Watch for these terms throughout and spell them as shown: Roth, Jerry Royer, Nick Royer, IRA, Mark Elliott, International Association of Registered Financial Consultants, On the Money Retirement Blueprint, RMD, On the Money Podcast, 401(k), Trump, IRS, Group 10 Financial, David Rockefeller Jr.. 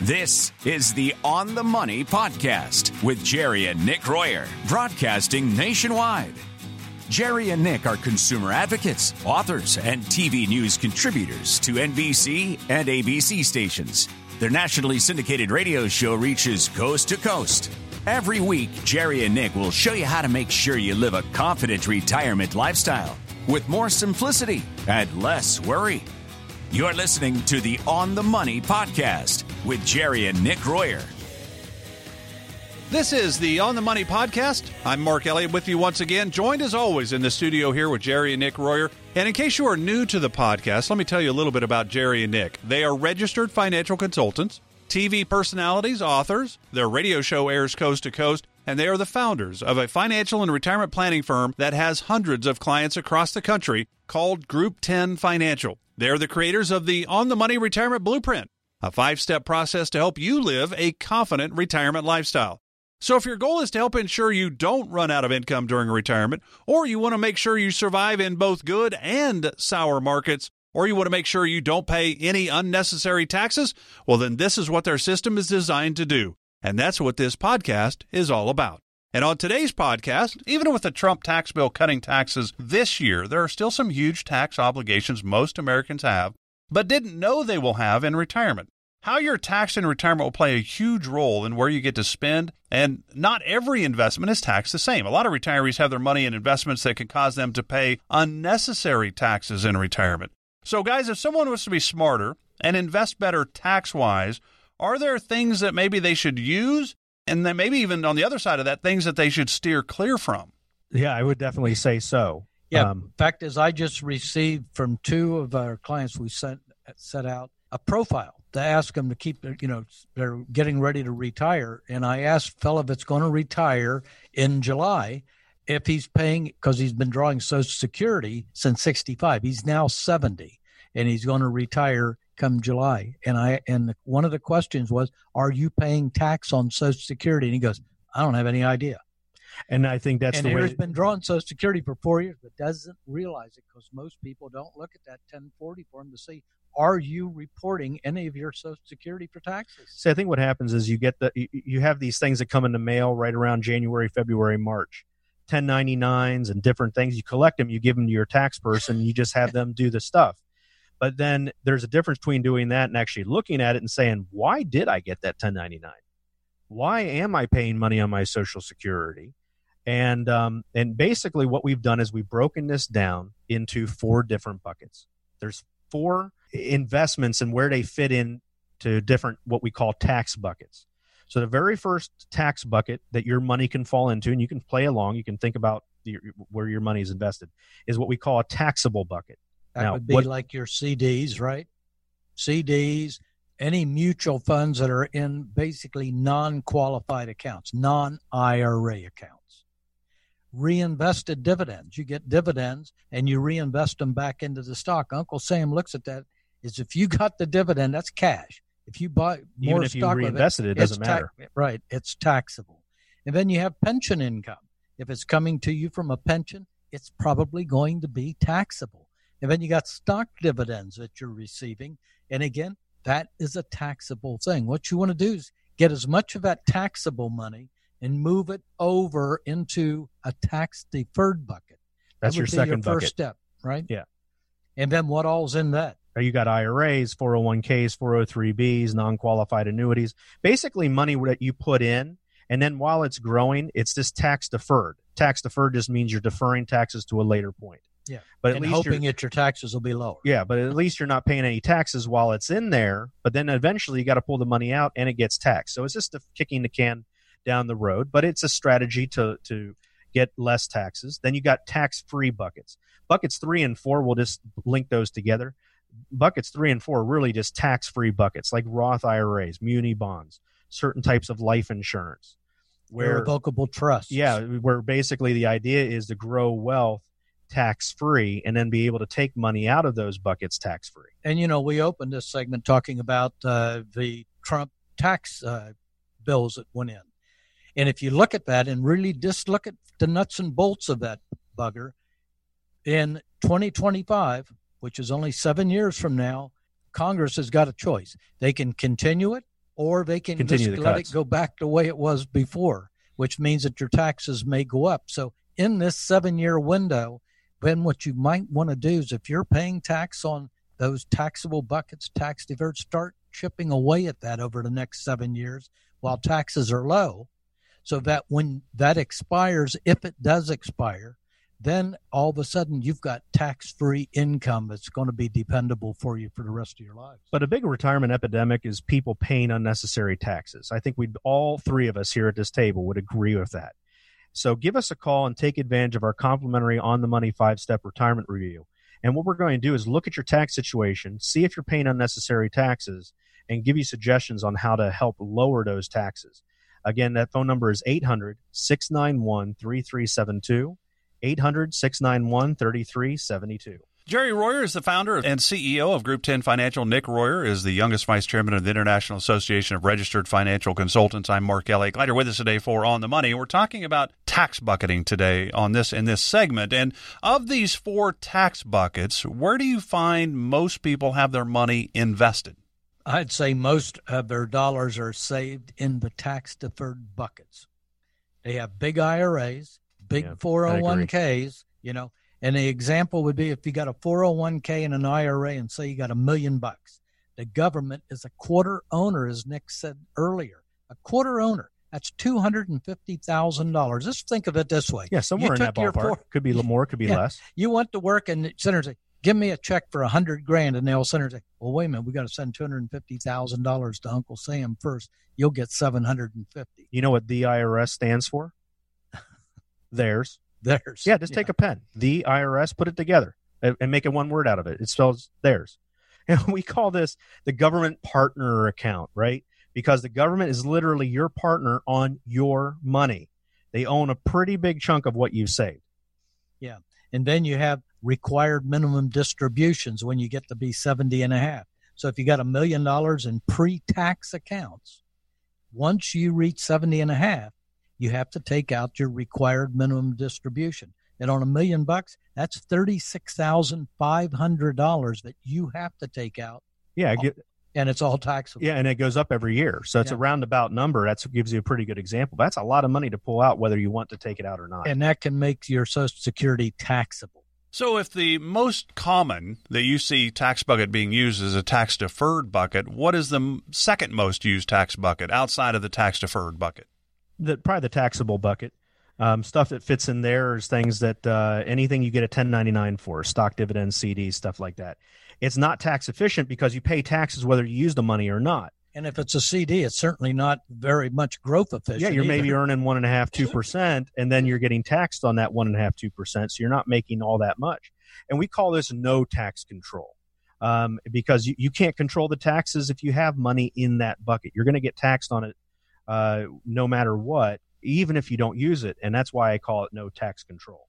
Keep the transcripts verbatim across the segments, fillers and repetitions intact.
This is the On the Money Podcast with Jerry and Nick Royer, broadcasting nationwide. Jerry and Nick are consumer advocates, authors, and T V news contributors to N B C and A B C stations. Their nationally syndicated radio show reaches coast to coast. Every week, Jerry and Nick will show you how to make sure you live a confident retirement lifestyle with more simplicity and less worry. You're listening to the On the Money Podcast with Jerry and Nick Royer. This is the On the Money Podcast. I'm Mark Elliott with you once again, joined as always in the studio here with Jerry and Nick Royer. And in case you are new to the podcast, let me tell you a little bit about Jerry and Nick. They are registered financial consultants, T V personalities, authors. Their radio show airs coast to coast, and they are the founders of a financial and retirement planning firm that has hundreds of clients across the country called Group ten Financial. They're the creators of the On the Money Retirement Blueprint, a five-step process to help you live a confident retirement lifestyle. So if your goal is to help ensure you don't run out of income during retirement, or you want to make sure you survive in both good and sour markets, or you want to make sure you don't pay any unnecessary taxes, well, then this is what their system is designed to do. And that's what this podcast is all about. And on today's podcast, even with the Trump tax bill cutting taxes this year, there are still some huge tax obligations most Americans have, but didn't know they will have in retirement. How you're taxed in retirement will play a huge role in where you get to spend, and not every investment is taxed the same. A lot of retirees have their money in investments that can cause them to pay unnecessary taxes in retirement. So guys, if someone was to be smarter and invest better tax-wise, are there things that maybe they should use, and then maybe even on the other side of that, things that they should steer clear from? Yeah, I would definitely say so. Yeah, um, fact is, I just received from two of our clients we sent set out a profile to ask them to keep, you know, they're getting ready to retire. And I asked fellow if it's going to retire in July, if he's paying, because he's been drawing Social Security since sixty-five. He's now seventy, and he's going to retire come July. And I and one of the questions was, are you paying tax on Social Security? And he goes, I don't have any idea. And I think that's and the way. And he's been drawing Social Security for four years, but doesn't realize it because most people don't look at that ten forty form to see, are you reporting any of your Social Security for taxes? So I think what happens is you get the you have these things that come in the mail right around January, February, March, ten ninety-nines and different things. You collect them, you give them to your tax person, you just have them do the stuff. But then there's a difference between doing that and actually looking at it and saying, why did I get that ten ninety-nine? Why am I paying money on my Social Security? And um, and basically what we've done is we've broken this down into four different buckets. There's four investments and where they fit in to different, what we call tax buckets. So the very first tax bucket that your money can fall into, and you can play along, you can think about the, where your money is invested, is what we call a taxable bucket. That now, would be what, like your C Ds, right? C Ds, any mutual funds that are in basically non-qualified accounts, non-I R A accounts. Reinvested dividends. You get dividends and you reinvest them back into the stock. Uncle Sam looks at that is if you got the dividend, that's cash. If you buy more Even if stock you reinvested, it, it doesn't matter. Ta- right. It's taxable. And then you have pension income. If it's coming to you from a pension, it's probably going to be taxable. And then you got stock dividends that you're receiving. And again, that is a taxable thing. What you want to do is get as much of that taxable money and move it over into a tax deferred bucket. That's that your second your bucket. First step, right? Yeah. And then what all's in that? You got I R As, four oh one Ks, four oh three Bs, non-qualified annuities, basically money that you put in. And then while it's growing, it's this tax deferred. Tax deferred just means you're deferring taxes to a later point. Yeah, but at and least hoping that your taxes will be lower. Yeah, but at least you're not paying any taxes while it's in there. But then eventually you got to pull the money out and it gets taxed. So it's just a kicking the can down the road, but it's a strategy to to get less taxes. Then you got tax-free buckets. Buckets three and four, we'll just link those together. Buckets three and four are really just tax-free buckets, like Roth I R As, muni bonds, certain types of life insurance, where irrevocable trusts. Yeah, where basically the idea is to grow wealth tax-free and then be able to take money out of those buckets tax-free. And, you know, we opened this segment talking about uh, the Trump tax uh, bills that went in. And if you look at that and really just look at the nuts and bolts of that bugger, in twenty twenty-five, which is only seven years from now, Congress has got a choice. They can continue it or they can Continue just the let cuts. it go back the way it was before, which means that your taxes may go up. So in this seven-year window, then what you might want to do is if you're paying tax on those taxable buckets, tax deferred, start chipping away at that over the next seven years while taxes are low, so that when that expires, if it does expire, then all of a sudden you've got tax-free income that's going to be dependable for you for the rest of your life. But a big retirement epidemic is people paying unnecessary taxes. I think we'd all three of us here at this table would agree with that. So give us a call and take advantage of our complimentary On the Money five-step retirement review. And what we're going to do is look at your tax situation, see if you're paying unnecessary taxes, and give you suggestions on how to help lower those taxes. Again, that phone number is eight hundred, six nine one, three three seven two, eight hundred, six nine one, three three seven two. Jerry Royer is the founder and C E O of Group ten Financial. Nick Royer is the youngest vice chairman of the International Association of Registered Financial Consultants. I'm Mark L A. Glider with us today for On the Money. We're talking about tax bucketing today on this in this segment. And of these four tax buckets, where do you find most people have their money invested? I'd say most of their dollars are saved in the tax-deferred buckets. They have big I R As, big yeah, four oh one k's, you know. And the example would be if you got a four oh one k and an I R A and say you got a million bucks, the government is a quarter owner, as Nick said earlier. A quarter owner. That's two hundred fifty thousand dollars. Just think of it this way. Yeah, somewhere in that ballpark. Four, could be more, could be yeah, less. You went to work and the center say, give me a check for one hundred grand. And they'll center say, well, wait a minute, we got to send two hundred fifty thousand dollars to Uncle Sam first. You'll get seven hundred fifty thousand dollars. You know what the I R S stands for? Theirs. Theirs. Yeah, just yeah. take a pen. The I R S, put it together and, and make it one word out of it. It spells theirs. And we call this the government partner account, right? Because the government is literally your partner on your money. They own a pretty big chunk of what you saved. Yeah. And then you have required minimum distributions when you get to be seventy and a half. So if you got a million dollars in pre-tax accounts, once you reach seventy and a half, you have to take out your required minimum distribution. And on a million bucks, that's thirty-six thousand five hundred dollars that you have to take out. Yeah. Get, and it's all taxable. Yeah. And it goes up every year. So it's yeah. a roundabout number. That gives you a pretty good example. That's a lot of money to pull out whether you want to take it out or not. And that can make your Social Security taxable. So if the most common that you see tax bucket being used is a tax-deferred bucket, what is the second most used tax bucket outside of the tax-deferred bucket? The, probably the taxable bucket. Um, stuff that fits in there is things that uh, anything you get a ten ninety-nine for, stock, dividends, C Ds, stuff like that. It's not tax efficient because you pay taxes whether you use the money or not. And if it's a C D, it's certainly not very much growth efficient. Yeah, you're either. maybe earning one point five percent, two percent, and then you're getting taxed on that one point five percent, two percent, so you're not making all that much. And we call this no tax control um, because you, you can't control the taxes if you have money in that bucket. You're going to get taxed on it Uh, no matter what, even if you don't use it. And that's why I call it no tax control.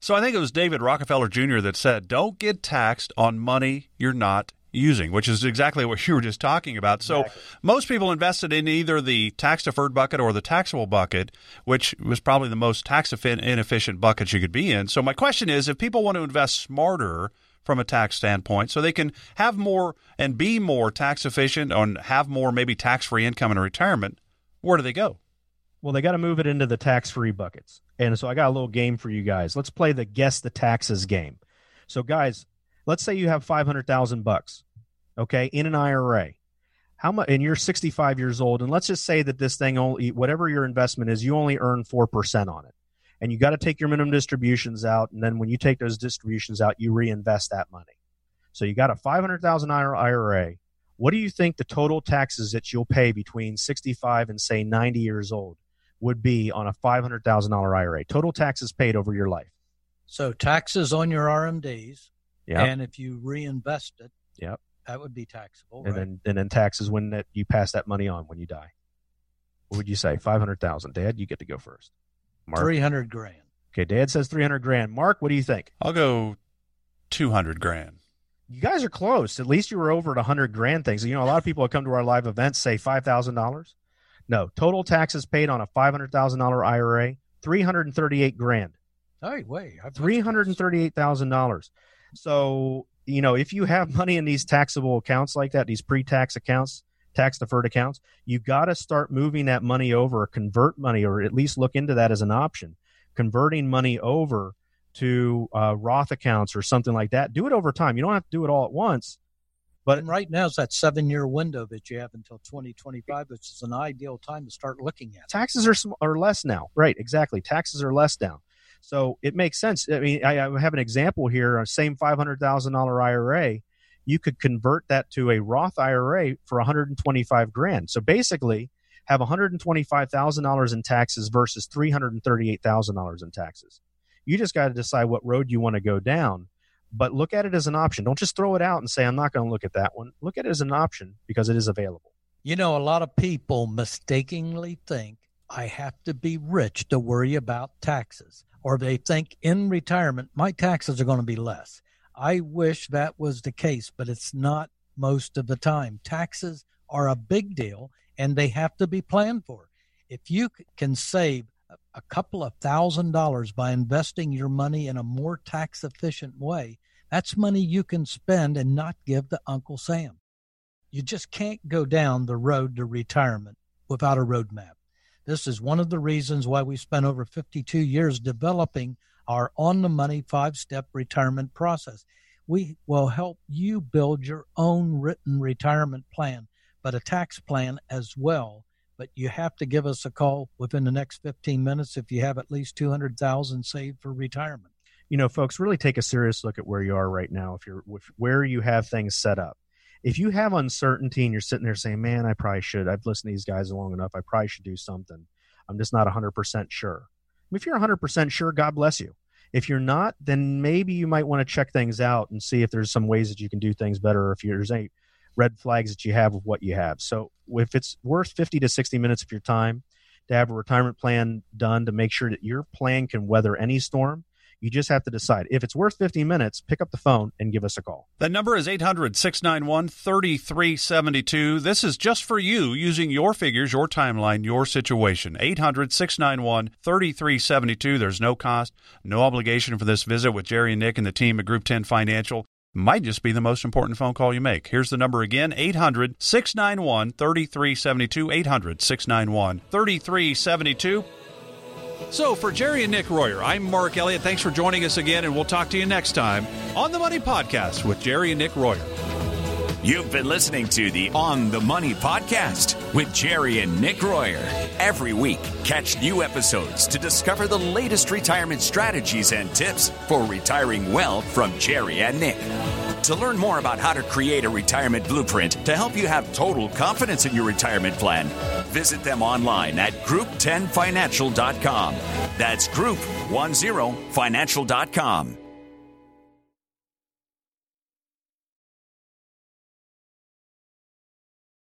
So I think it was David Rockefeller Junior that said, don't get taxed on money you're not using, which is exactly what you were just talking about. Exactly. So most people invested in either the tax-deferred bucket or the taxable bucket, which was probably the most tax-inefficient bucket you could be in. So my question is, if people want to invest smarter from a tax standpoint, so they can have more and be more tax efficient and have more maybe tax-free income in retirement, where do they go? Well, they got to move it into the tax-free buckets. And so I got a little game for you guys. Let's play the guess the taxes game. So guys, let's say you have five hundred thousand bucks, okay, in an I R A. How much? And you're sixty-five years old, and let's just say that this thing only, whatever your investment is, you only earn four percent on it. And you got to take your minimum distributions out, and then when you take those distributions out, you reinvest that money. So you got a five hundred thousand dollars I R A. What do you think the total taxes that you'll pay between sixty-five and, say, ninety years old would be on a five hundred thousand dollars I R A? Total taxes paid over your life. So taxes on your R M Ds, yep. and if you reinvest it, yep. that would be taxable, and right? Then, and then taxes when that you pass that money on when you die. What would you say? five hundred thousand dollars. Dad, you get to go first. Mark. three hundred grand. Okay, Dad says three hundred grand. Mark, what do you think? I'll go two hundred grand. You guys are close. At least you were over at one hundred grand things. You know, a lot of people that come to our live events say five thousand dollars. No, total taxes paid on a five hundred thousand dollars I R A, three hundred thirty-eight grand. Hey, wait. three hundred thirty-eight thousand dollars. So, you know, if you have money in these taxable accounts like that, these pre-tax accounts, tax deferred accounts, you got to start moving that money over, or convert money, or at least look into that as an option, converting money over to uh, Roth accounts or something like that. Do it over time. You don't have to do it all at once. But and right now is that seven-year window that you have until twenty twenty-five, which is an ideal time to start looking at it. Taxes are sm- are less now. Right, exactly. Taxes are less now. So it makes sense. I mean, I, I have an example here, a same five hundred thousand dollars I R A. You could convert that to a Roth I R A for one hundred twenty-five grand. So basically have one hundred twenty-five thousand dollars in taxes versus three hundred thirty-eight thousand dollars in taxes. You just got to decide what road you want to go down. But look at it as an option. Don't just throw it out and say, I'm not going to look at that one. Look at it as an option because it is available. You know, a lot of people mistakenly think I have to be rich to worry about taxes, or they think in retirement, my taxes are going to be less. I wish that was the case, but it's not most of the time. Taxes are a big deal and they have to be planned for. If you can save a couple of thousand dollars by investing your money in a more tax efficient way, that's money you can spend and not give to Uncle Sam. You just can't go down the road to retirement without a roadmap. This is one of the reasons why we spent over fifty-two years developing our On the Money five-step retirement process. We will help you build your own written retirement plan, but a tax plan as well. But you have to give us a call within the next fifteen minutes if you have at least two hundred thousand dollars saved for retirement. You know, folks, really take a serious look at where you are right now, if you're where you have things set up. If you have uncertainty and you're sitting there saying, man, I probably should. I've listened to these guys long enough. I probably should do something. I'm just not one hundred percent sure. If you're one hundred percent sure, God bless you. If you're not, then maybe you might want to check things out and see if there's some ways that you can do things better, or if there's any red flags that you have of what you have. So if it's worth fifty to sixty minutes of your time to have a retirement plan done to make sure that your plan can weather any storm, you just have to decide. If it's worth fifteen minutes, pick up the phone and give us a call. That number is eight hundred, six nine one, three three seven two. This is just for you, using your figures, your timeline, your situation. eight hundred, six nine one, three three seven two. There's no cost, no obligation for this visit with Jerry and Nick and the team at Group ten Financial. Might just be the most important phone call you make. Here's the number again, eight hundred, six nine one, three three seven two, eight hundred, six nine one, three three seven two. So for Jerry and Nick Royer, I'm Mark Elliott. Thanks for joining us again, and we'll talk to you next time on The Money Podcast with Jerry and Nick Royer. You've been listening to the On the Money Podcast with Jerry and Nick Royer. Every week, catch new episodes to discover the latest retirement strategies and tips for retiring well from Jerry and Nick. To learn more about how to create a retirement blueprint to help you have total confidence in your retirement plan, visit them online at group ten financial dot com. That's group ten financial dot com.